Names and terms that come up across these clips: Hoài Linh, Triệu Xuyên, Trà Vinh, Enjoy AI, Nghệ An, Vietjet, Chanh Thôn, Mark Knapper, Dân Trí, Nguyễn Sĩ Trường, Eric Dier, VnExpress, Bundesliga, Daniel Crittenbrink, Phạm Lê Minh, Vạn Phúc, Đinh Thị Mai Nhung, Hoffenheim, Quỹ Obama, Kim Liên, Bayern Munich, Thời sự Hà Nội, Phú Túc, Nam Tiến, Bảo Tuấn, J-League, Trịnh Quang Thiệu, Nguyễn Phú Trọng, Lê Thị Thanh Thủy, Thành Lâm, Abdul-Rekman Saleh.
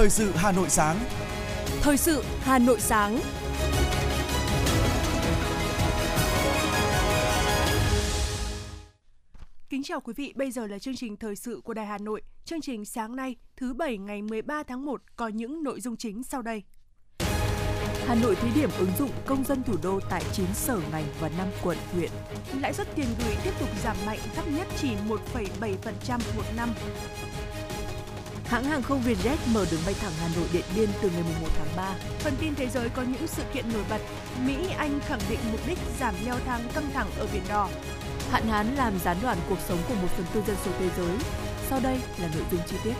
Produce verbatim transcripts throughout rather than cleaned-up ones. Thời sự Hà Nội sáng. Thời sự Hà Nội sáng. Kính chào quý vị, bây giờ là chương trình Thời sự của Đài Hà Nội. Chương trình sáng nay, thứ Bảy ngày mười ba tháng một có những nội dung chính sau đây. Hà Nội thí điểm ứng dụng công dân thủ đô tại chín sở ngành và năm quận, huyện. Lãi suất tiền gửi tiếp tục giảm mạnh, thấp nhất chỉ một phẩy bảy phần trăm một năm. Hãng hàng không Vietjet mở đường bay thẳng Hà Nội Điện Biên từ ngày mùng một tháng ba. Phần tin thế giới có những sự kiện nổi bật. Mỹ, Anh khẳng định mục đích giảm leo thang căng thẳng ở Biển Đỏ. Hạn hán làm gián đoạn cuộc sống của một phần tư dân số thế giới. Sau đây là nội dung chi tiết.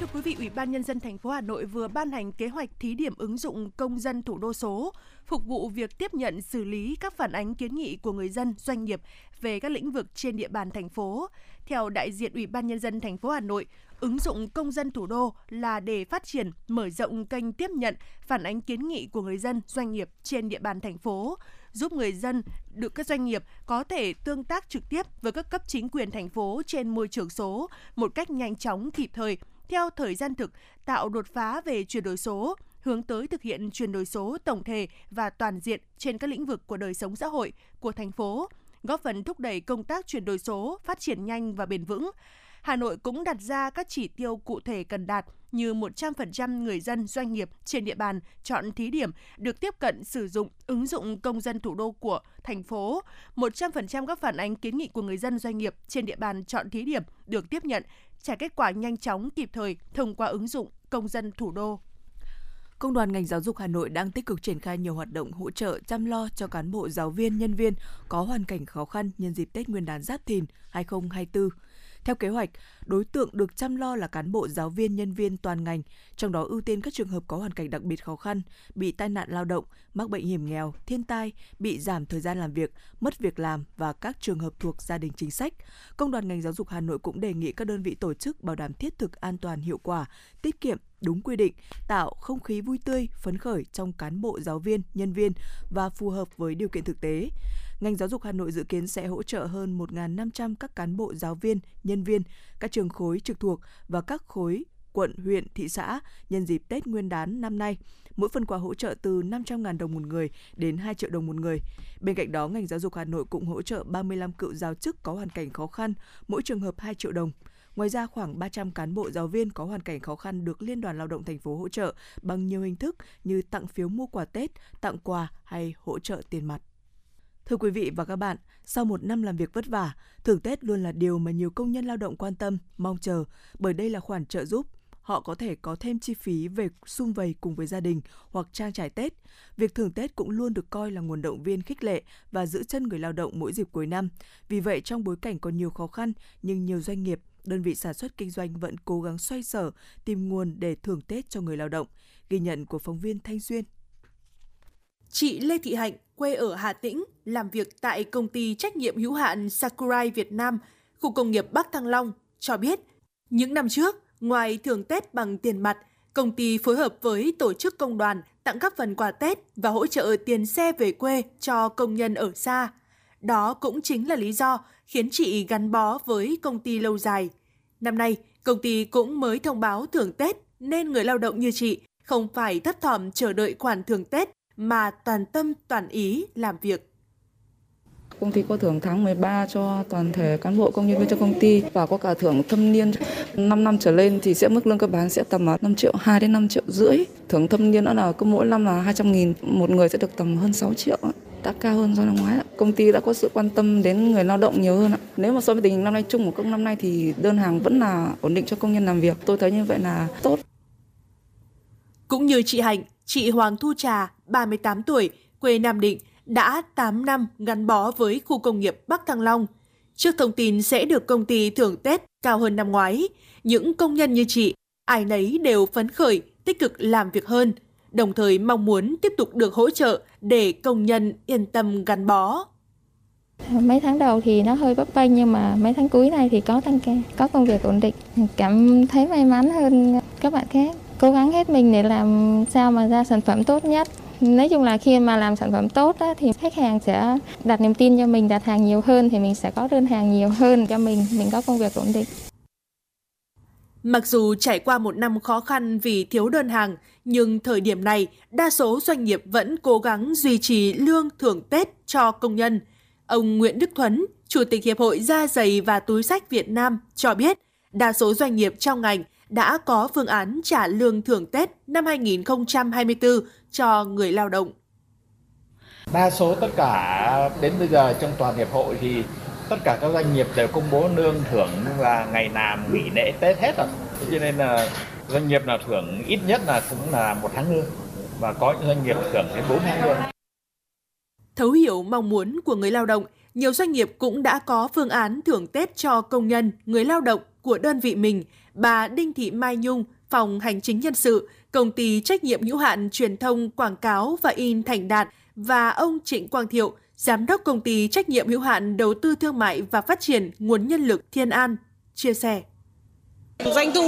Thưa quý vị, Ủy ban Nhân dân thành phố Hà Nội vừa ban hành kế hoạch thí điểm ứng dụng công dân thủ đô số, phục vụ việc tiếp nhận xử lý các phản ánh kiến nghị của người dân, doanh nghiệp về các lĩnh vực trên địa bàn thành phố. Theo đại diện Ủy ban Nhân dân thành phố Hà Nội, ứng dụng công dân thủ đô là để phát triển, mở rộng kênh tiếp nhận phản ánh kiến nghị của người dân, doanh nghiệp trên địa bàn thành phố, giúp người dân, được các doanh nghiệp có thể tương tác trực tiếp với các cấp chính quyền thành phố trên môi trường số một cách nhanh chóng, kịp thời, theo thời gian thực, tạo đột phá về chuyển đổi số, hướng tới thực hiện chuyển đổi số tổng thể và toàn diện trên các lĩnh vực của đời sống xã hội của thành phố, góp phần thúc đẩy công tác chuyển đổi số phát triển nhanh và bền vững. Hà Nội cũng đặt ra các chỉ tiêu cụ thể cần đạt như một trăm phần trăm người dân, doanh nghiệp trên địa bàn chọn thí điểm được tiếp cận sử dụng ứng dụng công dân thủ đô của thành phố, một trăm phần trăm các phản ánh kiến nghị của người dân, doanh nghiệp trên địa bàn chọn thí điểm được tiếp nhận, trả kết quả nhanh chóng, kịp thời thông qua ứng dụng công dân thủ đô. Công đoàn ngành giáo dục Hà Nội đang tích cực triển khai nhiều hoạt động hỗ trợ chăm lo cho cán bộ, giáo viên, nhân viên có hoàn cảnh khó khăn nhân dịp Tết Nguyên đán Giáp Thìn hai không hai tư. Theo kế hoạch, đối tượng được chăm lo là cán bộ, giáo viên, nhân viên toàn ngành, trong đó ưu tiên các trường hợp có hoàn cảnh đặc biệt khó khăn, bị tai nạn lao động, mắc bệnh hiểm nghèo, thiên tai, bị giảm thời gian làm việc, mất việc làm và các trường hợp thuộc gia đình chính sách. Công đoàn ngành giáo dục Hà Nội cũng đề nghị các đơn vị tổ chức bảo đảm thiết thực, an toàn, hiệu quả, tiết kiệm, đúng quy định, tạo không khí vui tươi, phấn khởi trong cán bộ, giáo viên, nhân viên và phù hợp với điều kiện thực tế. Ngành giáo dục Hà Nội dự kiến sẽ hỗ trợ hơn một nghìn năm trăm các cán bộ, giáo viên, nhân viên, các trường khối trực thuộc và các khối quận, huyện, thị xã nhân dịp Tết Nguyên đán năm nay. Mỗi phần quà hỗ trợ từ năm trăm nghìn đồng một người đến hai triệu đồng một người. Bên cạnh đó, ngành giáo dục Hà Nội cũng hỗ trợ ba mươi lăm cựu giáo chức có hoàn cảnh khó khăn, mỗi trường hợp hai triệu đồng. Ngoài ra, khoảng ba trăm cán bộ, giáo viên có hoàn cảnh khó khăn được Liên đoàn Lao động thành phố hỗ trợ bằng nhiều hình thức như tặng phiếu mua quà Tết, tặng quà hay hỗ trợ tiền mặt. Thưa quý vị và các bạn, sau một năm làm việc vất vả, thưởng Tết luôn là điều mà nhiều công nhân lao động quan tâm, mong chờ, bởi đây là khoản trợ giúp họ có thể có thêm chi phí về sum vầy cùng với gia đình hoặc trang trải Tết. Việc thưởng Tết cũng luôn được coi là nguồn động viên, khích lệ và giữ chân người lao động mỗi dịp cuối năm. Vì vậy, trong bối cảnh còn nhiều khó khăn, nhưng nhiều doanh nghiệp, đơn vị sản xuất kinh doanh vẫn cố gắng xoay sở, tìm nguồn để thưởng Tết cho người lao động. Ghi nhận của phóng viên Thanh Duyên. Chị Lê Thị Hạnh, quê ở Hà Tĩnh, làm việc tại công ty trách nhiệm hữu hạn Sakurai Việt Nam, khu công nghiệp Bắc Thăng Long, cho biết những năm trước, ngoài thưởng Tết bằng tiền mặt, công ty phối hợp với tổ chức công đoàn tặng các phần quà Tết và hỗ trợ tiền xe về quê cho công nhân ở xa. Đó cũng chính là lý do khiến chị gắn bó với công ty lâu dài. Năm nay, công ty cũng mới thông báo thưởng Tết nên người lao động như chị không phải thấp thỏm chờ đợi khoản thưởng Tết mà toàn tâm toàn ý làm việc. Công ty có thưởng tháng mười ba cho toàn thể cán bộ công nhân viên trong công ty và có cả thưởng thâm niên. năm năm trở lên thì sẽ mức lương cơ bản sẽ tầm năm triệu hai đến năm triệu rưỡi. Thưởng thâm niên đó là cứ mỗi năm là hai trăm nghìn, một người sẽ được tầm hơn sáu triệu. Đã cao hơn do năm ngoái. Công ty đã có sự quan tâm đến người lao động nhiều hơn. Nếu mà so với tình hình năm nay chung của công năm nay thì đơn hàng vẫn là ổn định cho công nhân làm việc. Tôi thấy như vậy là tốt. Cũng như chị Hạnh, chị Hoàng Thu Trà, ba mươi tám tuổi, quê Nam Định, đã tám năm gắn bó với khu công nghiệp Bắc Thăng Long. Trước thông tin sẽ được công ty thưởng Tết cao hơn năm ngoái, những công nhân như chị, ai nấy đều phấn khởi, tích cực làm việc hơn, đồng thời mong muốn tiếp tục được hỗ trợ để công nhân yên tâm gắn bó. Mấy tháng đầu thì nó hơi bấp bênh nhưng mà mấy tháng cuối này thì có tăng ca, có công việc ổn định, cảm thấy may mắn hơn các bạn khác. Cố gắng hết mình để làm sao mà ra sản phẩm tốt nhất. Nói chung là khi mà làm sản phẩm tốt á, thì khách hàng sẽ đặt niềm tin cho mình, đặt hàng nhiều hơn thì mình sẽ có đơn hàng nhiều hơn cho mình, mình có công việc ổn định. Mặc dù trải qua một năm khó khăn vì thiếu đơn hàng, nhưng thời điểm này, đa số doanh nghiệp vẫn cố gắng duy trì lương thưởng Tết cho công nhân. Ông Nguyễn Đức Thuấn, Chủ tịch Hiệp hội Da giày và Túi xách Việt Nam cho biết, đa số doanh nghiệp trong ngành đã có phương án trả lương thưởng Tết năm hai nghìn không trăm hai mươi tư cho người lao động. Đa số tất cả đến bây giờ trong toàn hiệp hội thì tất cả các doanh nghiệp đều công bố lương thưởng là ngày nào nghỉ lễ Tết hết rồi. Cho nên là doanh nghiệp nào thưởng ít nhất là cũng là một tháng lương và có những doanh nghiệp thưởng đến bốn tháng lương. Thấu hiểu mong muốn của người lao động, nhiều doanh nghiệp cũng đã có phương án thưởng Tết cho công nhân, người lao động của đơn vị mình. Bà Đinh Thị Mai Nhung, Phòng Hành chính Nhân sự, Công ty Trách nhiệm hữu hạn Truyền thông Quảng cáo và In Thành Đạt và ông Trịnh Quang Thiệu, Giám đốc Công ty Trách nhiệm hữu hạn Đầu tư Thương mại và Phát triển Nguồn nhân lực Thiên An, chia sẻ. Doanh thu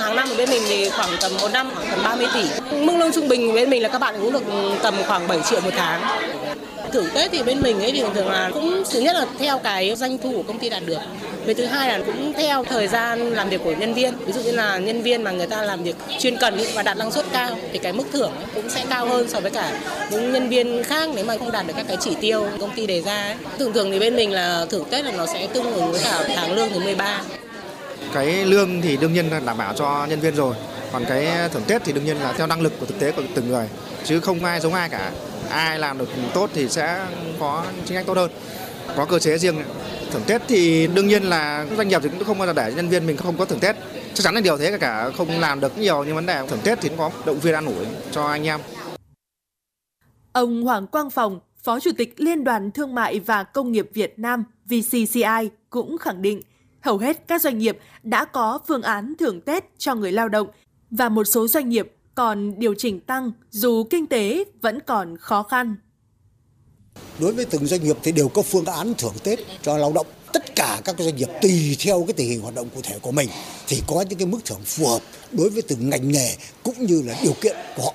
hàng năm của bên mình thì khoảng tầm một năm khoảng tầm ba mươi tỷ. Mức lương trung bình bên mình là các bạn cũng được tầm khoảng bảy triệu một tháng. Thưởng Tết thì bên mình ấy thì thường là cũng thứ nhất là theo cái doanh thu của công ty đạt được. Với thứ hai là cũng theo thời gian làm việc của nhân viên. Ví dụ như là nhân viên mà người ta làm việc chuyên cần và đạt năng suất cao thì cái mức thưởng cũng sẽ cao hơn so với cả những nhân viên khác nếu mà không đạt được các cái chỉ tiêu công ty đề ra. Thường thường thì bên mình là thưởng Tết là nó sẽ tương ứng với cả tháng lương thứ mười ba. Cái lương thì đương nhiên là đảm bảo cho nhân viên rồi. Còn cái thưởng Tết thì đương nhiên là theo năng lực của thực tế của từng người. Chứ không ai giống ai cả. Ai làm được tốt thì sẽ có chính sách tốt hơn. Có cơ chế riêng. Thưởng Tết thì đương nhiên là doanh nghiệp thì cũng không bao giờ để nhân viên mình không có thưởng Tết. Chắc chắn là điều thế, cả không làm được nhiều nhưng vấn đề thưởng Tết thì cũng có động viên an ủi cho anh em. Ông Hoàng Quang Phòng, Phó Chủ tịch Liên đoàn Thương mại và Công nghiệp Việt Nam vê xê xê i cũng khẳng định hầu hết các doanh nghiệp đã có phương án thưởng Tết cho người lao động và một số doanh nghiệp còn điều chỉnh tăng dù kinh tế vẫn còn khó khăn. Đối với từng doanh nghiệp thì đều có phương án thưởng Tết cho lao động. Tất cả các doanh nghiệp tùy theo cái tình hình hoạt động cụ thể của mình thì có những cái mức thưởng phù hợp đối với từng ngành nghề cũng như là điều kiện của họ.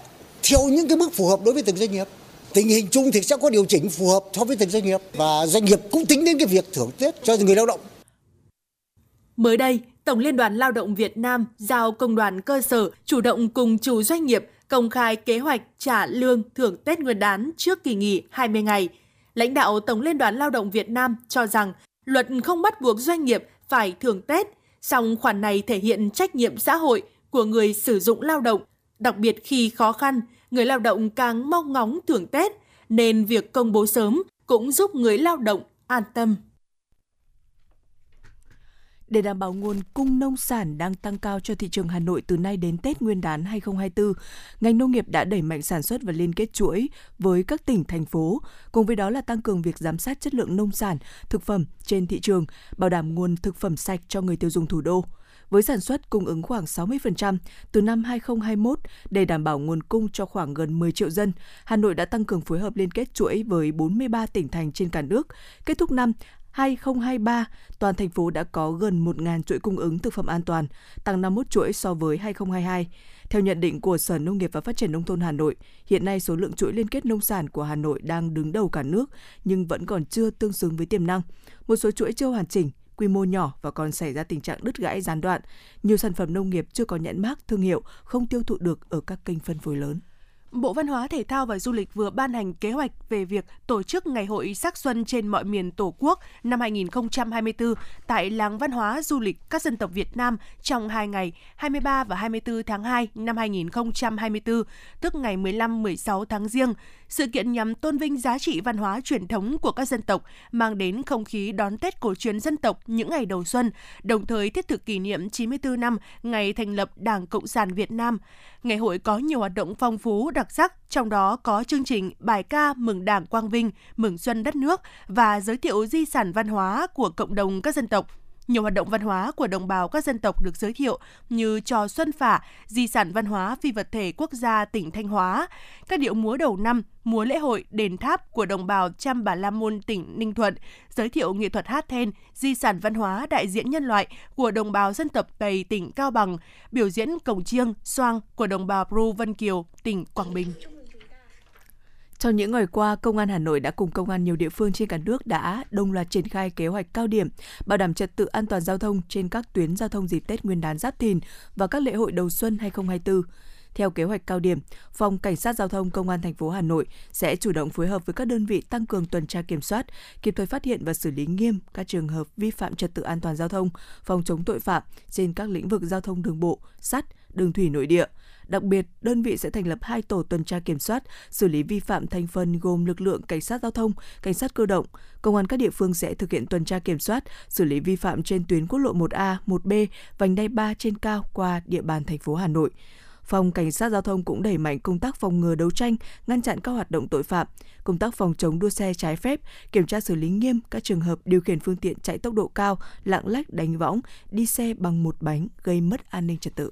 Theo những cái mức phù hợp đối với từng doanh nghiệp, tình hình chung thì sẽ có điều chỉnh phù hợp so với từng doanh nghiệp và doanh nghiệp cũng tính đến cái việc thưởng Tết cho người lao động. Mới đây, Tổng Liên đoàn Lao động Việt Nam giao công đoàn cơ sở chủ động cùng chủ doanh nghiệp công khai kế hoạch trả lương thưởng Tết Nguyên đán trước kỳ nghỉ hai mươi ngày. Lãnh đạo Tổng Liên đoàn Lao động Việt Nam cho rằng luật không bắt buộc doanh nghiệp phải thưởng Tết, song khoản này thể hiện trách nhiệm xã hội của người sử dụng lao động. Đặc biệt khi khó khăn, người lao động càng mong ngóng thưởng Tết, nên việc công bố sớm cũng giúp người lao động an tâm. Để đảm bảo nguồn cung nông sản đang tăng cao cho thị trường Hà Nội từ nay đến Tết Nguyên đán hai không hai tư, ngành nông nghiệp đã đẩy mạnh sản xuất và liên kết chuỗi với các tỉnh, thành phố. Cùng với đó là tăng cường việc giám sát chất lượng nông sản, thực phẩm trên thị trường, bảo đảm nguồn thực phẩm sạch cho người tiêu dùng thủ đô. Với sản xuất cung ứng khoảng sáu mươi phần trăm từ năm hai không hai mốt để đảm bảo nguồn cung cho khoảng gần mười triệu dân, Hà Nội đã tăng cường phối hợp liên kết chuỗi với bốn mươi ba tỉnh thành trên cả nước. Kết thúc năm hai không hai ba, toàn thành phố đã có gần một nghìn chuỗi cung ứng thực phẩm an toàn, tăng năm mươi mốt chuỗi so với hai không hai hai. Theo nhận định của Sở Nông nghiệp và Phát triển Nông thôn Hà Nội, hiện nay số lượng chuỗi liên kết nông sản của Hà Nội đang đứng đầu cả nước nhưng vẫn còn chưa tương xứng với tiềm năng. Một số chuỗi chưa hoàn chỉnh, quy mô nhỏ và còn xảy ra tình trạng đứt gãy gián đoạn. Nhiều sản phẩm nông nghiệp chưa có nhãn mác, thương hiệu, không tiêu thụ được ở các kênh phân phối lớn. Bộ Văn hóa, Thể thao và Du lịch vừa ban hành kế hoạch về việc tổ chức Ngày hội sắc xuân trên mọi miền Tổ quốc năm hai không hai tư tại Làng Văn hóa Du lịch các dân tộc Việt Nam trong hai ngày hai mươi ba và hai mươi tư tháng hai năm hai nghìn không trăm hai mươi tư, tức ngày mười lăm mười sáu tháng Giêng. Sự kiện nhằm tôn vinh giá trị văn hóa truyền thống của các dân tộc, mang đến không khí đón Tết cổ truyền dân tộc những ngày đầu xuân, đồng thời thiết thực kỷ niệm chín mươi tư năm ngày thành lập Đảng Cộng sản Việt Nam. Ngày hội có nhiều hoạt động phong phú, đặc sắc, trong đó có chương trình bài ca mừng Đảng quang vinh, mừng xuân đất nước và giới thiệu di sản văn hóa của cộng đồng các dân tộc. Nhiều hoạt động văn hóa của đồng bào các dân tộc được giới thiệu như trò Xuân Phả, di sản văn hóa phi vật thể quốc gia tỉnh Thanh Hóa, các điệu múa đầu năm, múa lễ hội, đền tháp của đồng bào Chăm Bà La Môn tỉnh Ninh Thuận, giới thiệu nghệ thuật hát then, di sản văn hóa đại diện nhân loại của đồng bào dân tộc Tây tỉnh Cao Bằng, biểu diễn cồng chiêng, xoang của đồng bào Bru Vân Kiều tỉnh Quảng Bình. Trong những ngày qua, Công an Hà Nội đã cùng Công an nhiều địa phương trên cả nước đã đồng loạt triển khai kế hoạch cao điểm bảo đảm trật tự an toàn giao thông trên các tuyến giao thông dịp Tết Nguyên đán Giáp Thìn và các lễ hội đầu xuân hai không hai tư. Theo kế hoạch cao điểm, Phòng Cảnh sát Giao thông Công an thành phố Hà Nội sẽ chủ động phối hợp với các đơn vị tăng cường tuần tra kiểm soát, kịp thời phát hiện và xử lý nghiêm các trường hợp vi phạm trật tự an toàn giao thông, phòng chống tội phạm trên các lĩnh vực giao thông đường bộ, sắt, đường thủy nội địa. Đặc biệt, đơn vị sẽ thành lập hai tổ tuần tra kiểm soát, xử lý vi phạm thành phần gồm lực lượng cảnh sát giao thông, cảnh sát cơ động. Công an các địa phương sẽ thực hiện tuần tra kiểm soát, xử lý vi phạm trên tuyến quốc lộ một A, một B, vành đai ba trên cao qua địa bàn thành phố Hà Nội. Phòng Cảnh sát Giao thông cũng đẩy mạnh công tác phòng ngừa đấu tranh, ngăn chặn các hoạt động tội phạm, công tác phòng chống đua xe trái phép, kiểm tra xử lý nghiêm các trường hợp điều khiển phương tiện chạy tốc độ cao, lạng lách đánh võng, đi xe bằng một bánh gây mất an ninh trật tự.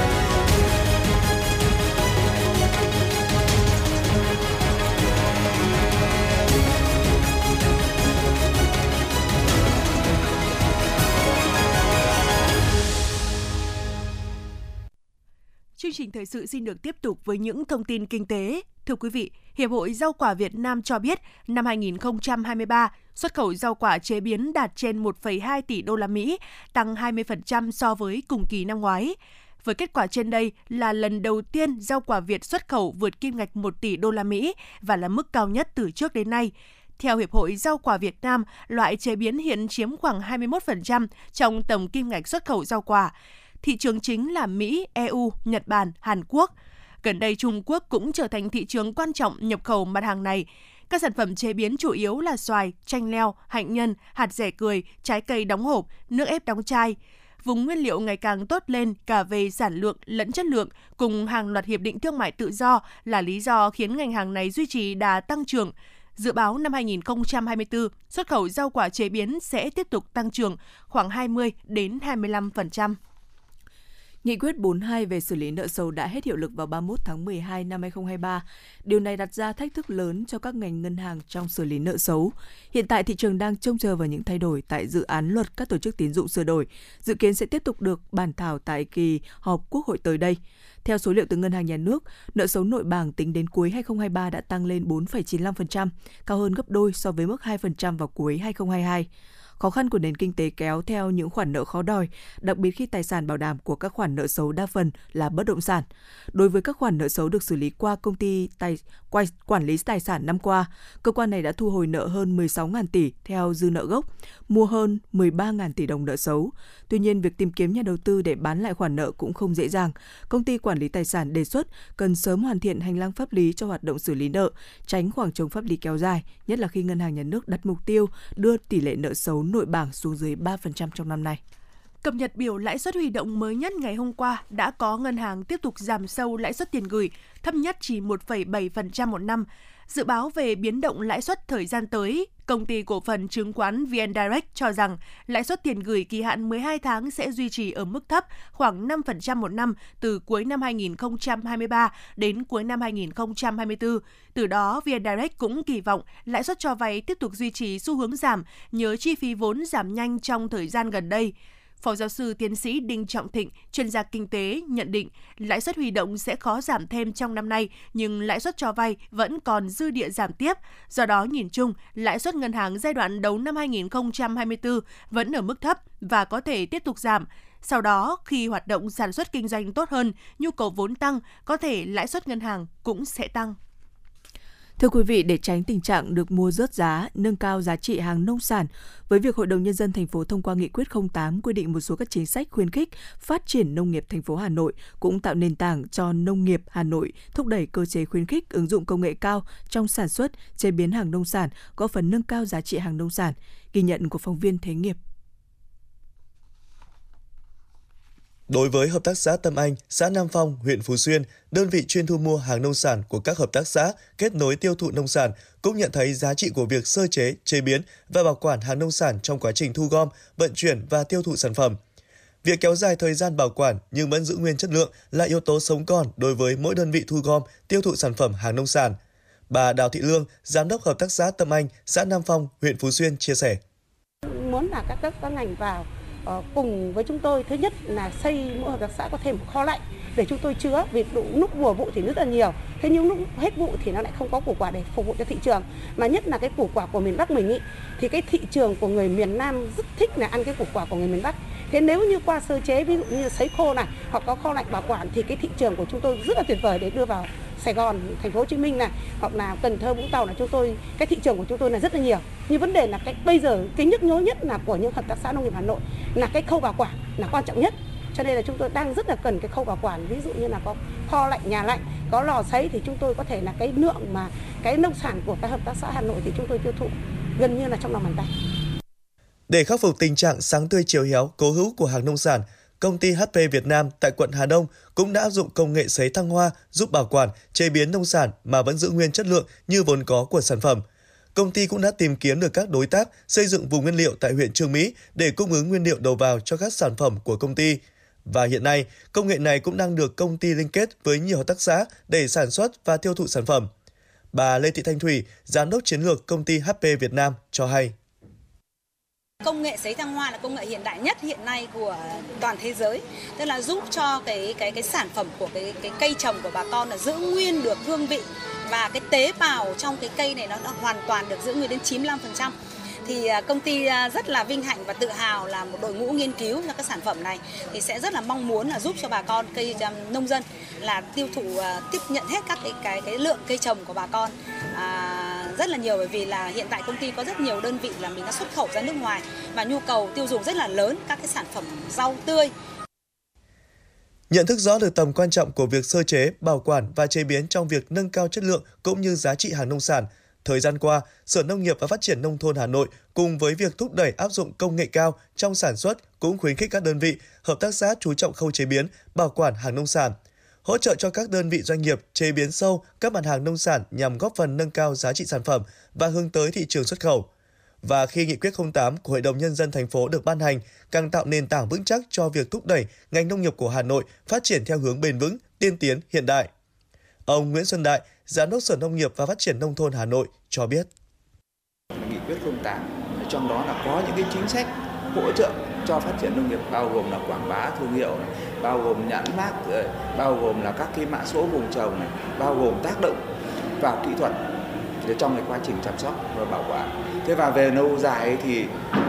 Chương trình thời sự xin được tiếp tục với những thông tin kinh tế. Thưa quý vị, Hiệp hội Rau quả Việt Nam cho biết, năm hai không hai ba, xuất khẩu rau quả chế biến đạt trên một phẩy hai tỷ đô la Mỹ, tăng hai mươi phần trăm so với cùng kỳ năm ngoái. Với kết quả trên, đây là lần đầu tiên rau quả Việt xuất khẩu vượt kim ngạch một tỷ đô la Mỹ và là mức cao nhất từ trước đến nay. Theo Hiệp hội Rau quả Việt Nam, loại chế biến hiện chiếm khoảng hai mươi mốt phần trăm trong tổng kim ngạch xuất khẩu rau quả. Thị trường chính là Mỹ, e u, Nhật Bản, Hàn Quốc. Gần đây, Trung Quốc cũng trở thành thị trường quan trọng nhập khẩu mặt hàng này. Các sản phẩm chế biến chủ yếu là xoài, chanh leo, hạnh nhân, hạt dẻ cười, trái cây đóng hộp, nước ép đóng chai. Vùng nguyên liệu ngày càng tốt lên cả về sản lượng lẫn chất lượng, cùng hàng loạt hiệp định thương mại tự do là lý do khiến ngành hàng này duy trì đà tăng trưởng. Dự báo năm hai không hai tư, xuất khẩu rau quả chế biến sẽ tiếp tục tăng trưởng khoảng hai mươi đến hai mươi lăm phần trăm. Nghị quyết bốn mươi hai về xử lý nợ xấu đã hết hiệu lực vào ba mươi mốt tháng mười hai năm hai không hai ba. Điều này đặt ra thách thức lớn cho các ngành ngân hàng trong xử lý nợ xấu. Hiện tại, thị trường đang trông chờ vào những thay đổi tại dự án luật các tổ chức tín dụng sửa đổi, dự kiến sẽ tiếp tục được bàn thảo tại kỳ họp Quốc hội tới đây. Theo số liệu từ Ngân hàng Nhà nước, nợ xấu nội bảng tính đến cuối hai không hai ba đã tăng lên bốn phẩy chín mươi lăm phần trăm, cao hơn gấp đôi so với mức hai phần trăm vào cuối hai không hai hai. Khó khăn của nền kinh tế kéo theo những khoản nợ khó đòi, đặc biệt khi tài sản bảo đảm của các khoản nợ xấu đa phần là bất động sản. Đối với các khoản nợ xấu được xử lý qua công ty tài, qua, quản lý tài sản năm qua, cơ quan này đã thu hồi nợ hơn mười sáu nghìn tỷ theo dư nợ gốc, mua hơn mười ba nghìn tỷ đồng nợ xấu. Tuy nhiên, việc tìm kiếm nhà đầu tư để bán lại khoản nợ cũng không dễ dàng. Công ty quản lý tài sản đề xuất cần sớm hoàn thiện hành lang pháp lý cho hoạt động xử lý nợ, tránh khoảng trống pháp lý kéo dài, nhất là khi Ngân hàng Nhà nước đặt mục tiêu đưa tỷ lệ nợ xấu nội bảng xuống dưới ba phần trăm trong năm nay. Cập nhật biểu lãi suất huy động mới nhất ngày hôm qua, đã có ngân hàng tiếp tục giảm sâu lãi suất tiền gửi, thấp nhất chỉ một phẩy bảy phần trăm một năm. Dự báo về biến động lãi suất thời gian tới, công ty cổ phần chứng khoán vê en Direct cho rằng lãi suất tiền gửi kỳ hạn mười hai tháng sẽ duy trì ở mức thấp khoảng năm phần trăm một năm từ cuối năm hai không hai ba đến cuối năm hai không hai tư. Từ đó, vê en Direct cũng kỳ vọng lãi suất cho vay tiếp tục duy trì xu hướng giảm nhờ chi phí vốn giảm nhanh trong thời gian gần đây. Phó giáo sư tiến sĩ Đinh Trọng Thịnh, chuyên gia kinh tế, nhận định lãi suất huy động sẽ khó giảm thêm trong năm nay, nhưng lãi suất cho vay vẫn còn dư địa giảm tiếp. Do đó, nhìn chung, lãi suất ngân hàng giai đoạn đầu năm hai không hai tư vẫn ở mức thấp và có thể tiếp tục giảm. Sau đó, khi hoạt động sản xuất kinh doanh tốt hơn, nhu cầu vốn tăng, có thể lãi suất ngân hàng cũng sẽ tăng. Thưa quý vị, để tránh tình trạng được mua rớt giá, nâng cao giá trị hàng nông sản, với việc Hội đồng Nhân dân thành phố thông qua nghị quyết không tám quy định một số các chính sách khuyến khích phát triển nông nghiệp thành phố Hà Nội cũng tạo nền tảng cho nông nghiệp Hà Nội thúc đẩy cơ chế khuyến khích ứng dụng công nghệ cao trong sản xuất, chế biến hàng nông sản, góp phần nâng cao giá trị hàng nông sản. Ghi nhận của phóng viên Thế Nghiệp. Đối với Hợp tác xã Tâm Anh, xã Nam Phong, huyện Phú Xuyên, đơn vị chuyên thu mua hàng nông sản của các hợp tác xã kết nối tiêu thụ nông sản cũng nhận thấy giá trị của việc sơ chế, chế biến và bảo quản hàng nông sản trong quá trình thu gom, vận chuyển và tiêu thụ sản phẩm. Việc kéo dài thời gian bảo quản nhưng vẫn giữ nguyên chất lượng là yếu tố sống còn đối với mỗi đơn vị thu gom, tiêu thụ sản phẩm hàng nông sản. Bà Đào Thị Lương, Giám đốc Hợp tác xã Tâm Anh, xã Nam Phong, huyện Phú Xuyên chia sẻ. Muốn là các cấp các ngành vào cùng với chúng tôi, thứ nhất là xây mỗi hợp tác xã có thêm một kho lạnh để chúng tôi chứa, vì lúc mùa vụ thì rất là nhiều, thế nhưng lúc hết vụ thì nó lại không có củ quả để phục vụ cho thị trường, mà nhất là cái củ quả của miền Bắc mình ý, thì cái thị trường của người miền Nam rất thích là ăn cái củ quả của người miền Bắc. Thế nếu như qua sơ chế, ví dụ như sấy khô này hoặc có kho lạnh bảo quản thì cái thị trường của chúng tôi rất là tuyệt vời để đưa vào Sài Gòn, Thành phố Hồ Chí Minh này, hoặc là Cần Thơ, Vũng Tàu, là chúng tôi cái thị trường của chúng tôi là rất là nhiều. Nhưng vấn đề là cái bây giờ cái nhức nhối nhất là của những hợp tác xã nông nghiệp Hà Nội là cái khâu bảo quản là quan trọng nhất. Cho nên là chúng tôi đang rất là cần cái khâu bảo quản, ví dụ như là có kho lạnh, nhà lạnh, có lò sấy thì chúng tôi có thể là cái lượng mà cái nông sản của các hợp tác xã Hà Nội thì chúng tôi tiêu thụ gần như là trong lòng bàn tay. Để khắc phục tình trạng sáng tươi chiều héo cố hữu của hàng nông sản, công ty hát pê Việt Nam tại quận Hà Đông cũng đã áp dụng công nghệ sấy thăng hoa giúp bảo quản, chế biến nông sản mà vẫn giữ nguyên chất lượng như vốn có của sản phẩm. Công ty cũng đã tìm kiếm được các đối tác xây dựng vùng nguyên liệu tại huyện Chương Mỹ để cung ứng nguyên liệu đầu vào cho các sản phẩm của công ty. Và hiện nay, công nghệ này cũng đang được công ty liên kết với nhiều hợp tác xã để sản xuất và tiêu thụ sản phẩm. Bà Lê Thị Thanh Thủy, Giám đốc chiến lược công ty hát pê Việt Nam cho hay. Công nghệ sấy thăng hoa là công nghệ hiện đại nhất hiện nay của toàn thế giới, tức là giúp cho cái cái cái sản phẩm của cái cái cây trồng của bà con là giữ nguyên được hương vị, và cái tế bào trong cái cây này nó đã hoàn toàn được giữ nguyên đến chín mươi lăm phần trăm. Thì công ty rất là vinh hạnh và tự hào là một đội ngũ nghiên cứu cho các sản phẩm này, thì sẽ rất là mong muốn là giúp cho bà con cây nông dân là tiêu thụ, tiếp nhận hết các cái cái cái lượng cây trồng của bà con à, rất là nhiều, bởi vì là hiện tại công ty có rất nhiều đơn vị là mình đã xuất khẩu ra nước ngoài và nhu cầu tiêu dùng rất là lớn các cái sản phẩm rau tươi. Nhận thức rõ được tầm quan trọng của việc sơ chế, bảo quản và chế biến trong việc nâng cao chất lượng cũng như giá trị hàng nông sản, thời gian qua, Sở Nông nghiệp và Phát triển Nông thôn Hà Nội cùng với việc thúc đẩy áp dụng công nghệ cao trong sản xuất cũng khuyến khích các đơn vị, hợp tác xã chú trọng khâu chế biến, bảo quản hàng nông sản, hỗ trợ cho các đơn vị doanh nghiệp chế biến sâu các mặt hàng nông sản nhằm góp phần nâng cao giá trị sản phẩm và hướng tới thị trường xuất khẩu. Và khi Nghị quyết không tám của Hội đồng Nhân dân thành phố được ban hành, càng tạo nền tảng vững chắc cho việc thúc đẩy ngành nông nghiệp của Hà Nội phát triển theo hướng bền vững, tiên tiến, hiện đại. Ông Nguyễn Xuân Đại, Giám đốc Sở Nông nghiệp và Phát triển Nông thôn Hà Nội cho biết. Nghị quyết không tám, trong đó là có những cái chính sách hỗ trợ cho phát triển nông nghiệp, bao gồm là quảng bá thương hiệu, này, bao gồm nhãn mác, bao gồm là các cái mã số vùng trồng, này, bao gồm tác động vào kỹ thuật trong cái quá trình chăm sóc và bảo quản. Thế và về lâu dài thì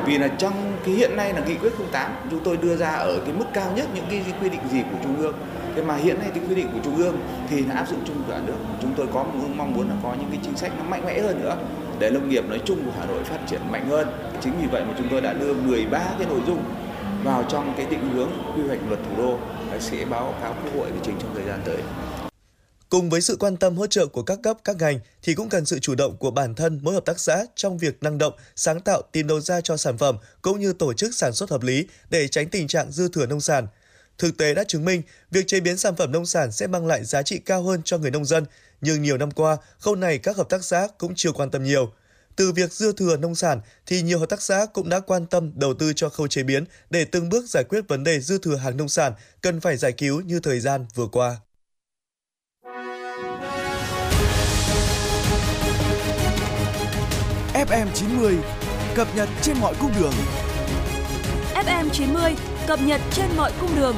vì là trong cái hiện nay là Nghị quyết không tám chúng tôi đưa ra ở cái mức cao nhất những cái quy định gì của Trung ương. Thế mà hiện nay thì quy định của Trung ương thì là áp dụng chung cả nước. Chúng tôi có mong muốn là có những cái chính sách nó mạnh mẽ hơn nữa để nông nghiệp nói chung của Hà Nội phát triển mạnh hơn. Chính vì vậy mà chúng tôi đã đưa mười ba cái nội dung vào trong cái định hướng quy hoạch luật thủ đô sẽ báo cáo Quốc hội để trình trong thời gian tới. Cùng với sự quan tâm hỗ trợ của các cấp các ngành thì cũng cần sự chủ động của bản thân mỗi hợp tác xã trong việc năng động, sáng tạo tìm đầu ra cho sản phẩm cũng như tổ chức sản xuất hợp lý để tránh tình trạng dư thừa nông sản. Thực tế đã chứng minh, việc chế biến sản phẩm nông sản sẽ mang lại giá trị cao hơn cho người nông dân, nhưng nhiều năm qua, khâu này các hợp tác xã cũng chưa quan tâm nhiều. Từ việc dư thừa nông sản thì nhiều hợp tác xã cũng đã quan tâm đầu tư cho khâu chế biến để từng bước giải quyết vấn đề dư thừa hàng nông sản cần phải giải cứu như thời gian vừa qua. ép em chín mươi cập nhật trên mọi cung đường. ép em chín mươi cập nhật trên mọi cung đường.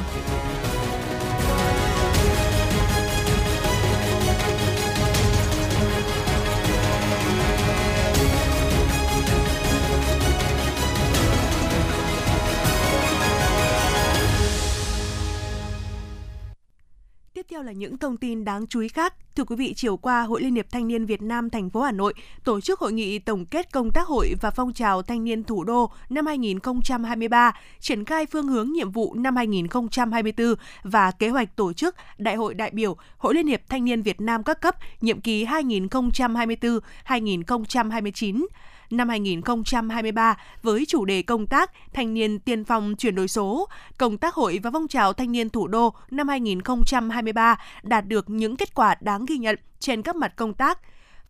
Tiếp theo là những thông tin đáng chú ý khác. Thưa quý vị, chiều qua, Hội Liên hiệp Thanh niên Việt Nam thành phố Hà Nội tổ chức hội nghị tổng kết công tác hội và phong trào thanh niên thủ đô năm hai nghìn không trăm hai mươi ba, triển khai phương hướng nhiệm vụ năm hai nghìn không trăm hai mươi tư và kế hoạch tổ chức Đại hội đại biểu Hội Liên hiệp Thanh niên Việt Nam các cấp nhiệm kỳ hai nghìn không trăm hai mươi tư đến hai nghìn không trăm hai mươi chín. Năm hai nghìn không trăm hai mươi ba với chủ đề công tác thanh niên tiên phong chuyển đổi số, công tác hội và phong trào thanh niên thủ đô năm hai nghìn không trăm hai mươi ba đạt được những kết quả đáng ghi nhận trên các mặt công tác.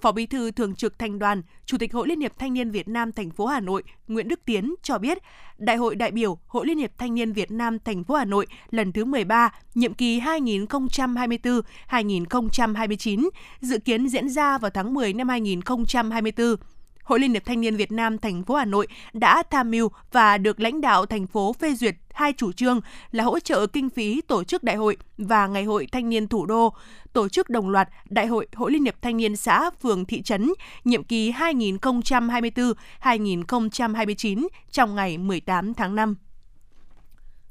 Phó Bí thư Thường trực Thành đoàn, Chủ tịch Hội Liên hiệp Thanh niên Việt Nam thành phố Hà Nội Nguyễn Đức Tiến cho biết, Đại hội đại biểu Hội Liên hiệp Thanh niên Việt Nam thành phố Hà Nội lần thứ mười ba, nhiệm kỳ hai nghìn không trăm hai mươi tư đến hai nghìn không trăm hai mươi chín dự kiến diễn ra vào tháng mười năm hai nghìn không trăm hai mươi tư. Hội Liên hiệp Thanh niên Việt Nam thành phố Hà Nội đã tham mưu và được lãnh đạo thành phố phê duyệt hai chủ trương là hỗ trợ kinh phí tổ chức đại hội và ngày hội thanh niên thủ đô, tổ chức đồng loạt đại hội Hội Liên hiệp Thanh niên xã, phường, thị trấn nhiệm kỳ hai nghìn không trăm hai mươi tư đến hai nghìn không trăm hai mươi chín trong ngày mười tám tháng năm.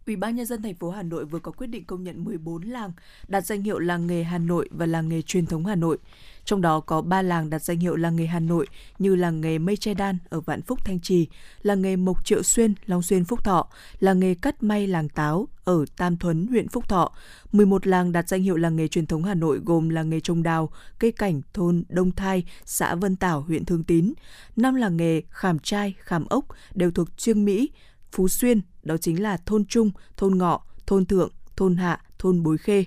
Ủy ban nhân dân thành phố Hà Nội vừa có quyết định công nhận mười bốn làng đạt danh hiệu làng nghề Hà Nội và làng nghề truyền thống Hà Nội. Trong đó có ba làng đạt danh hiệu làng nghề Hà Nội như làng nghề Mây Che Đan ở Vạn Phúc, Thanh Trì, làng nghề Mộc Triệu Xuyên, Long Xuyên, Phúc Thọ, làng nghề Cắt May Làng Táo ở Tam Thuấn, huyện Phúc Thọ. mười một làng đạt danh hiệu làng nghề truyền thống Hà Nội gồm làng nghề trồng đào, cây cảnh, thôn Đông Thai, xã Vân Tảo, huyện Thường Tín. năm làng nghề Khảm Trai, Khảm Ốc đều thuộc Chương Mỹ, Phú Xuyên, đó chính là thôn Trung, thôn Ngọ, thôn Thượng, thôn Hạ, thôn Bối Khê.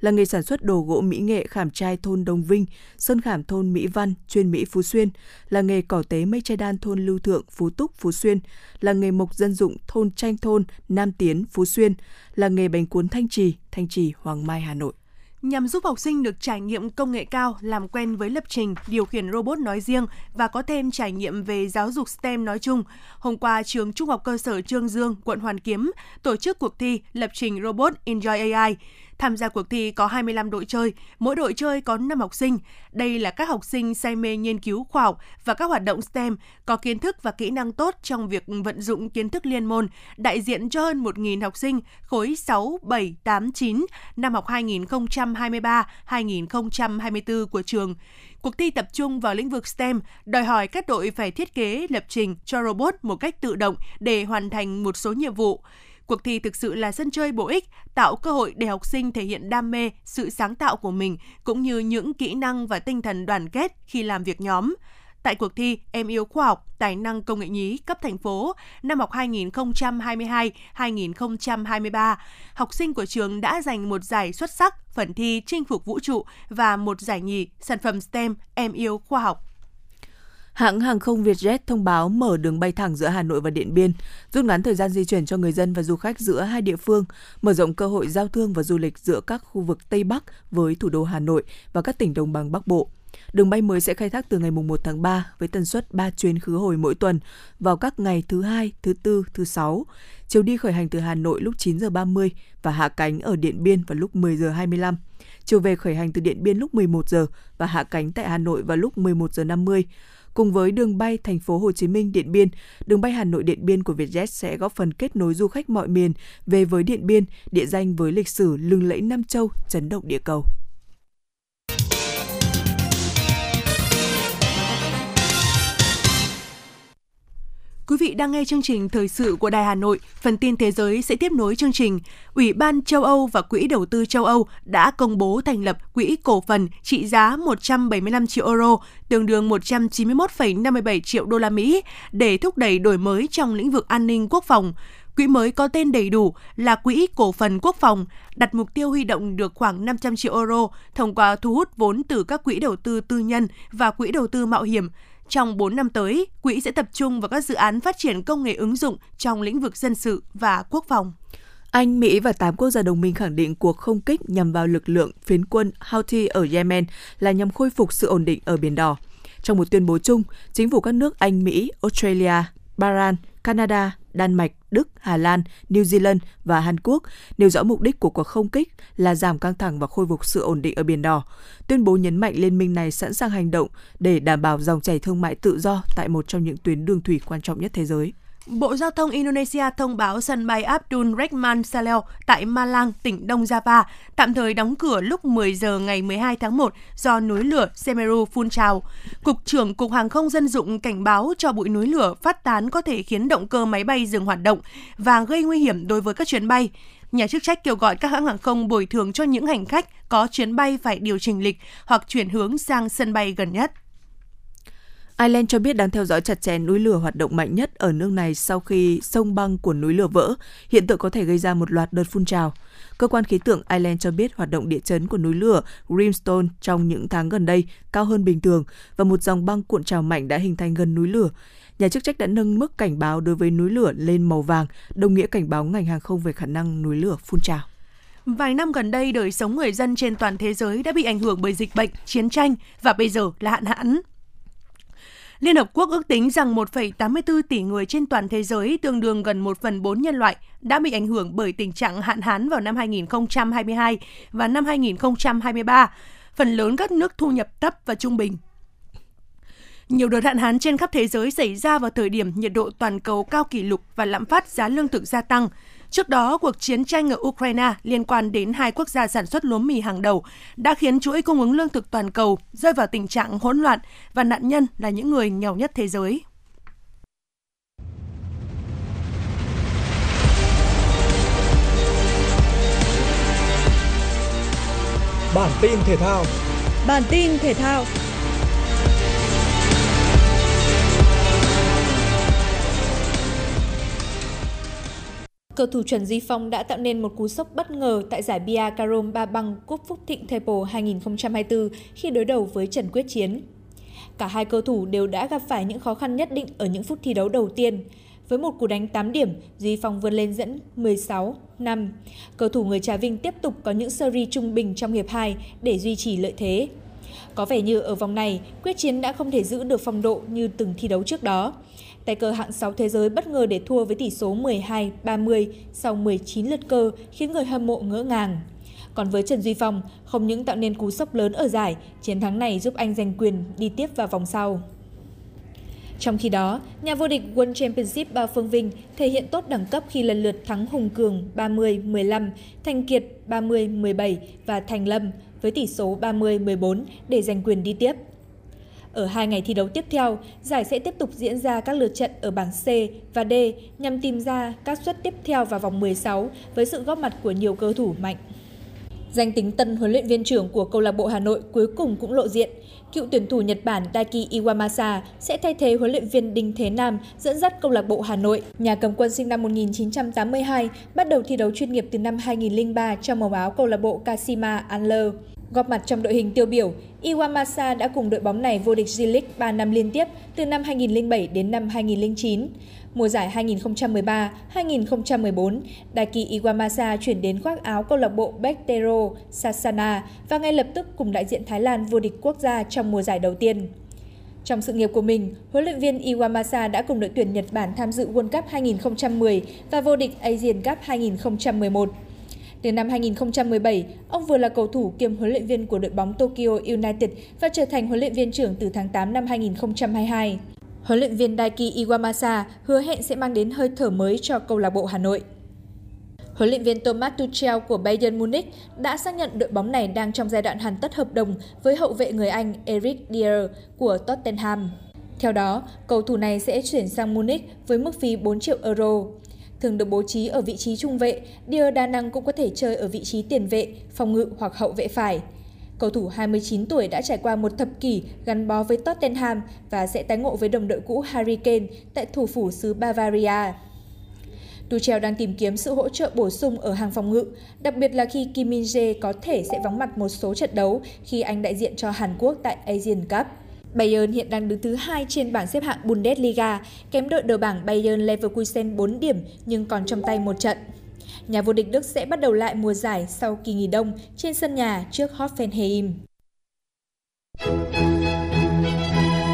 Làng nghề sản xuất đồ gỗ mỹ nghệ Khảm Trai thôn Đồng Vinh, sơn khảm thôn Mỹ Văn, chuyên Mỹ Phú Xuyên, làng nghề cỏ tế Mây Che Đan thôn Lưu Thượng, Phú Túc, Phú Xuyên, làng nghề mộc dân dụng thôn Chanh Thôn, Nam Tiến, Phú Xuyên, làng nghề bánh cuốn Thanh Trì, Thanh Trì, Hoàng Mai, Hà Nội. Nhằm giúp học sinh được trải nghiệm công nghệ cao, làm quen với lập trình, điều khiển robot nói riêng và có thêm trải nghiệm về giáo dục STEM nói chung, hôm qua trường Trung học cơ sở Trương Dương, quận Hoàn Kiếm tổ chức cuộc thi lập trình robot Enjoy a i. Tham gia cuộc thi có hai mươi lăm đội chơi, mỗi đội chơi có năm học sinh. Đây là các học sinh say mê nghiên cứu khoa học và các hoạt động STEM, có kiến thức và kỹ năng tốt trong việc vận dụng kiến thức liên môn, đại diện cho hơn một nghìn học sinh khối sáu, bảy, tám, chín năm học hai nghìn không trăm hai mươi ba đến hai nghìn không trăm hai mươi tư của trường. Cuộc thi tập trung vào lĩnh vực STEM, đòi hỏi các đội phải thiết kế lập trình cho robot một cách tự động để hoàn thành một số nhiệm vụ. Cuộc thi thực sự là sân chơi bổ ích, tạo cơ hội để học sinh thể hiện đam mê, sự sáng tạo của mình, cũng như những kỹ năng và tinh thần đoàn kết khi làm việc nhóm. Tại cuộc thi Em yêu khoa học, tài năng công nghệ nhí cấp thành phố năm học hai nghìn không trăm hai mươi hai đến hai nghìn không trăm hai mươi ba, học sinh của trường đã giành một giải xuất sắc phần thi chinh phục vũ trụ và một giải nhì sản phẩm STEM Em yêu khoa học. Hãng hàng không Vietjet thông báo mở đường bay thẳng giữa Hà Nội và Điện Biên, rút ngắn thời gian di chuyển cho người dân và du khách giữa hai địa phương, mở rộng cơ hội giao thương và du lịch giữa các khu vực Tây Bắc với thủ đô Hà Nội và các tỉnh đồng bằng Bắc Bộ. Đường bay mới sẽ khai thác từ ngày mùng một tháng ba với tần suất ba chuyến khứ hồi mỗi tuần vào các ngày thứ hai, thứ tư, thứ sáu. Chiều đi khởi hành từ Hà Nội lúc chín giờ ba mươi và hạ cánh ở Điện Biên vào lúc mười giờ hai mươi lăm. Chiều về khởi hành từ Điện Biên lúc mười một giờ và hạ cánh tại Hà Nội vào lúc mười một giờ năm mươi. Cùng với đường bay Thành phố Hồ Chí Minh - Điện Biên, đường bay Hà Nội - Điện Biên của Vietjet sẽ góp phần kết nối du khách mọi miền về với Điện Biên, địa danh với lịch sử lừng lẫy Nam Châu, chấn động địa cầu. Quý vị đang nghe chương trình Thời sự của Đài Hà Nội, phần tin thế giới sẽ tiếp nối chương trình. Ủy ban châu Âu và Quỹ đầu tư châu Âu đã công bố thành lập quỹ cổ phần trị giá một trăm bảy mươi lăm triệu euro, tương đương một trăm chín mươi mốt phẩy năm mươi bảy triệu đô la Mỹ để thúc đẩy đổi mới trong lĩnh vực an ninh quốc phòng. Quỹ mới có tên đầy đủ là Quỹ Cổ phần Quốc phòng, đặt mục tiêu huy động được khoảng năm trăm triệu euro thông qua thu hút vốn từ các quỹ đầu tư tư nhân và quỹ đầu tư mạo hiểm. Trong bốn năm tới, quỹ sẽ tập trung vào các dự án phát triển công nghệ ứng dụng trong lĩnh vực dân sự và quốc phòng. Anh, Mỹ và tám quốc gia đồng minh khẳng định cuộc không kích nhằm vào lực lượng phiến quân Houthi ở Yemen là nhằm khôi phục sự ổn định ở Biển Đỏ. Trong một tuyên bố chung, chính phủ các nước Anh, Mỹ, Australia, Bahrain, Canada, Đan Mạch, Đức, Hà Lan, New Zealand và Hàn Quốc nêu rõ mục đích của cuộc không kích là giảm căng thẳng và khôi phục sự ổn định ở Biển Đỏ. Tuyên bố nhấn mạnh liên minh này sẵn sàng hành động để đảm bảo dòng chảy thương mại tự do tại một trong những tuyến đường thủy quan trọng nhất thế giới. Bộ Giao thông Indonesia thông báo sân bay Abdul-Rekman Saleh tại Malang, tỉnh Đông Java, tạm thời đóng cửa lúc mười giờ ngày mười hai tháng một do núi lửa Semeru phun trào. Cục trưởng Cục Hàng không Dân dụng cảnh báo cho bụi núi lửa phát tán có thể khiến động cơ máy bay dừng hoạt động và gây nguy hiểm đối với các chuyến bay. Nhà chức trách kêu gọi các hãng hàng không bồi thường cho những hành khách có chuyến bay phải điều chỉnh lịch hoặc chuyển hướng sang sân bay gần nhất. Ireland cho biết đang theo dõi chặt chẽ núi lửa hoạt động mạnh nhất ở nước này sau khi sông băng của núi lửa vỡ, hiện tượng có thể gây ra một loạt đợt phun trào. Cơ quan khí tượng Ireland cho biết hoạt động địa chấn của núi lửa Grimstone trong những tháng gần đây cao hơn bình thường và một dòng băng cuộn trào mạnh đã hình thành gần núi lửa. Nhà chức trách đã nâng mức cảnh báo đối với núi lửa lên màu vàng, đồng nghĩa cảnh báo ngành hàng không về khả năng núi lửa phun trào. Vài năm gần đây, đời sống người dân trên toàn thế giới đã bị ảnh hưởng bởi dịch bệnh, chiến tranh và bây giờ là hạn hán. Liên Hợp Quốc ước tính rằng một phẩy tám mươi tư tỷ người trên toàn thế giới, tương đương gần một phần bốn nhân loại, đã bị ảnh hưởng bởi tình trạng hạn hán vào năm hai nghìn không trăm hai mươi hai và năm hai nghìn không trăm hai mươi ba, phần lớn các nước thu nhập thấp và trung bình. Nhiều đợt hạn hán trên khắp thế giới xảy ra vào thời điểm nhiệt độ toàn cầu cao kỷ lục và lạm phát giá lương thực gia tăng. Trước đó, cuộc chiến tranh ở Ukraine liên quan đến hai quốc gia sản xuất lúa mì hàng đầu đã khiến chuỗi cung ứng lương thực toàn cầu rơi vào tình trạng hỗn loạn và nạn nhân là những người nghèo nhất thế giới. Bản tin thể thao. Bản tin thể thao. Cầu thủ Chuẩn Duy Phong đã tạo nên một cú sốc bất ngờ tại giải bia Carom Ba Băng Cúp Phúc Thịnh Table hai nghìn không trăm hai mươi tư khi đối đầu với Trần Quyết Chiến. Cả hai cầu thủ đều đã gặp phải những khó khăn nhất định ở những phút thi đấu đầu tiên. Với một cú đánh tám điểm, Duy Phong vươn lên dẫn mười sáu năm. Cầu thủ người Trà Vinh tiếp tục có những series trung bình trong hiệp hai để duy trì lợi thế. Có vẻ như ở vòng này, Quyết Chiến đã không thể giữ được phong độ như từng thi đấu trước đó. Tay cờ hạng sáu thế giới bất ngờ để thua với tỷ số mười hai ba mươi sau mười chín lượt cơ khiến người hâm mộ ngỡ ngàng. Còn với Trần Duy Phong, không những tạo nên cú sốc lớn ở giải, chiến thắng này giúp anh giành quyền đi tiếp vào vòng sau. Trong khi đó, nhà vô địch World Championship Ba Phương Vinh thể hiện tốt đẳng cấp khi lần lượt thắng Hùng Cường ba mươi mười lăm, Thành Kiệt ba mươi mười bảy và Thành Lâm với tỷ số ba mươi mười bốn để giành quyền đi tiếp. Ở hai ngày thi đấu tiếp theo, giải sẽ tiếp tục diễn ra các lượt trận ở bảng C và D nhằm tìm ra các suất tiếp theo vào vòng mười sáu với sự góp mặt của nhiều cầu thủ mạnh. Danh tính tân huấn luyện viên trưởng của câu lạc bộ Hà Nội cuối cùng cũng lộ diện. Cựu tuyển thủ Nhật Bản Daiki Iwamasa sẽ thay thế huấn luyện viên Đinh Thế Nam dẫn dắt câu lạc bộ Hà Nội. Nhà cầm quân sinh năm một nghìn chín trăm tám mươi hai bắt đầu thi đấu chuyên nghiệp từ năm hai nghìn không trăm lẻ ba trong màu áo câu lạc bộ Kashima Antlers. Góp mặt trong đội hình tiêu biểu, Iwamasa đã cùng đội bóng này vô địch J-League ba năm liên tiếp từ năm hai nghìn không trăm lẻ bảy đến năm hai nghìn không trăm lẻ chín. Mùa giải hai nghìn không trăm mười ba hai nghìn không trăm mười bốn, Daiki Iwamasa chuyển đến khoác áo câu lạc bộ Bektero Sasana và ngay lập tức cùng đại diện Thái Lan vô địch quốc gia trong mùa giải đầu tiên. Trong sự nghiệp của mình, huấn luyện viên Iwamasa đã cùng đội tuyển Nhật Bản tham dự World Cup hai nghìn không trăm mười và vô địch Asian Cup hai nghìn không trăm mười một. Từ năm hai nghìn không trăm mười bảy, ông vừa là cầu thủ kiêm huấn luyện viên của đội bóng Tokyo United và trở thành huấn luyện viên trưởng từ tháng tám năm hai nghìn không trăm hai mươi hai. Huấn luyện viên Daiki Iwamasa hứa hẹn sẽ mang đến hơi thở mới cho câu lạc bộ Hà Nội. Huấn luyện viên Thomas Tuchel của Bayern Munich đã xác nhận đội bóng này đang trong giai đoạn hoàn tất hợp đồng với hậu vệ người Anh Eric Dier của Tottenham. Theo đó, cầu thủ này sẽ chuyển sang Munich với mức phí bốn triệu euro. Thường được bố trí ở vị trí trung vệ, Dier đa năng cũng có thể chơi ở vị trí tiền vệ, phòng ngự hoặc hậu vệ phải. Cầu thủ hai mươi chín tuổi đã trải qua một thập kỷ gắn bó với Tottenham và sẽ tái ngộ với đồng đội cũ Harry Kane tại thủ phủ xứ Bavaria. Tuchel đang tìm kiếm sự hỗ trợ bổ sung ở hàng phòng ngự, đặc biệt là khi Kim Min-jae có thể sẽ vắng mặt một số trận đấu khi anh đại diện cho Hàn Quốc tại Asian Cup. Bayern hiện đang đứng thứ hai trên bảng xếp hạng Bundesliga, kém đội đầu bảng Bayern Leverkusen bốn điểm nhưng còn trong tay một trận. Nhà vô địch Đức sẽ bắt đầu lại mùa giải sau kỳ nghỉ đông trên sân nhà trước Hoffenheim.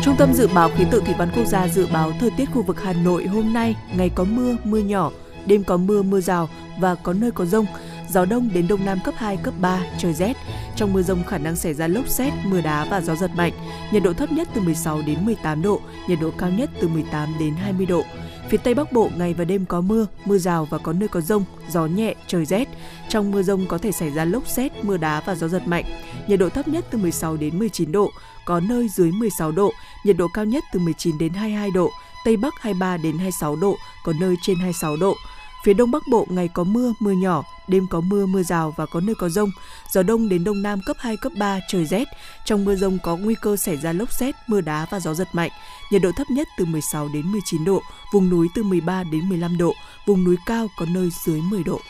Trung tâm Dự báo Khí tượng Thủy văn Quốc gia dự báo thời tiết khu vực Hà Nội hôm nay ngày có mưa, mưa nhỏ, đêm có mưa, mưa rào và có nơi có dông. Gió đông đến đông nam cấp hai, cấp ba, trời rét. Trong mưa dông khả năng xảy ra lốc sét, mưa đá và gió giật mạnh. Nhiệt độ thấp nhất từ mười sáu đến mười tám độ, nhiệt độ cao nhất từ mười tám đến hai mươi độ. Phía Tây Bắc Bộ ngày và đêm có mưa, mưa rào và có nơi có dông, gió nhẹ, trời rét. Trong mưa dông có thể xảy ra lốc sét, mưa đá và gió giật mạnh. Nhiệt độ thấp nhất từ mười sáu đến mười chín độ, có nơi dưới mười sáu độ, nhiệt độ cao nhất từ mười chín đến hai mươi hai độ, Tây Bắc hai mươi ba đến hai mươi sáu độ, có nơi trên hai mươi sáu độ. Phía Đông Bắc Bộ ngày có mưa, mưa nhỏ, đêm có mưa, mưa rào và có nơi có dông. Gió Đông đến Đông Nam cấp hai, cấp ba, trời rét. Trong mưa dông có nguy cơ xảy ra lốc sét, mưa đá và gió giật mạnh. Nhiệt độ thấp nhất từ mười sáu đến mười chín độ, vùng núi từ mười ba đến mười lăm độ, vùng núi cao có nơi dưới mười độ.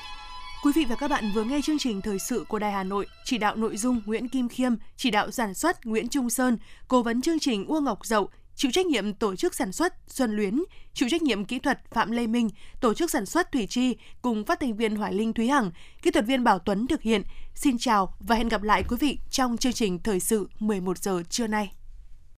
Quý vị và các bạn vừa nghe chương trình thời sự của Đài Hà Nội, chỉ đạo nội dung Nguyễn Kim Khiêm, chỉ đạo sản xuất Nguyễn Trung Sơn, cố vấn chương trình Uông Ngọc Dậu, chịu trách nhiệm tổ chức sản xuất Xuân Luyến, chịu trách nhiệm kỹ thuật Phạm Lê Minh, tổ chức sản xuất Thủy Chi cùng phát thanh viên Hoài Linh Thúy Hằng, kỹ thuật viên Bảo Tuấn thực hiện. Xin chào và hẹn gặp lại quý vị trong chương trình thời sự mười một giờ trưa nay.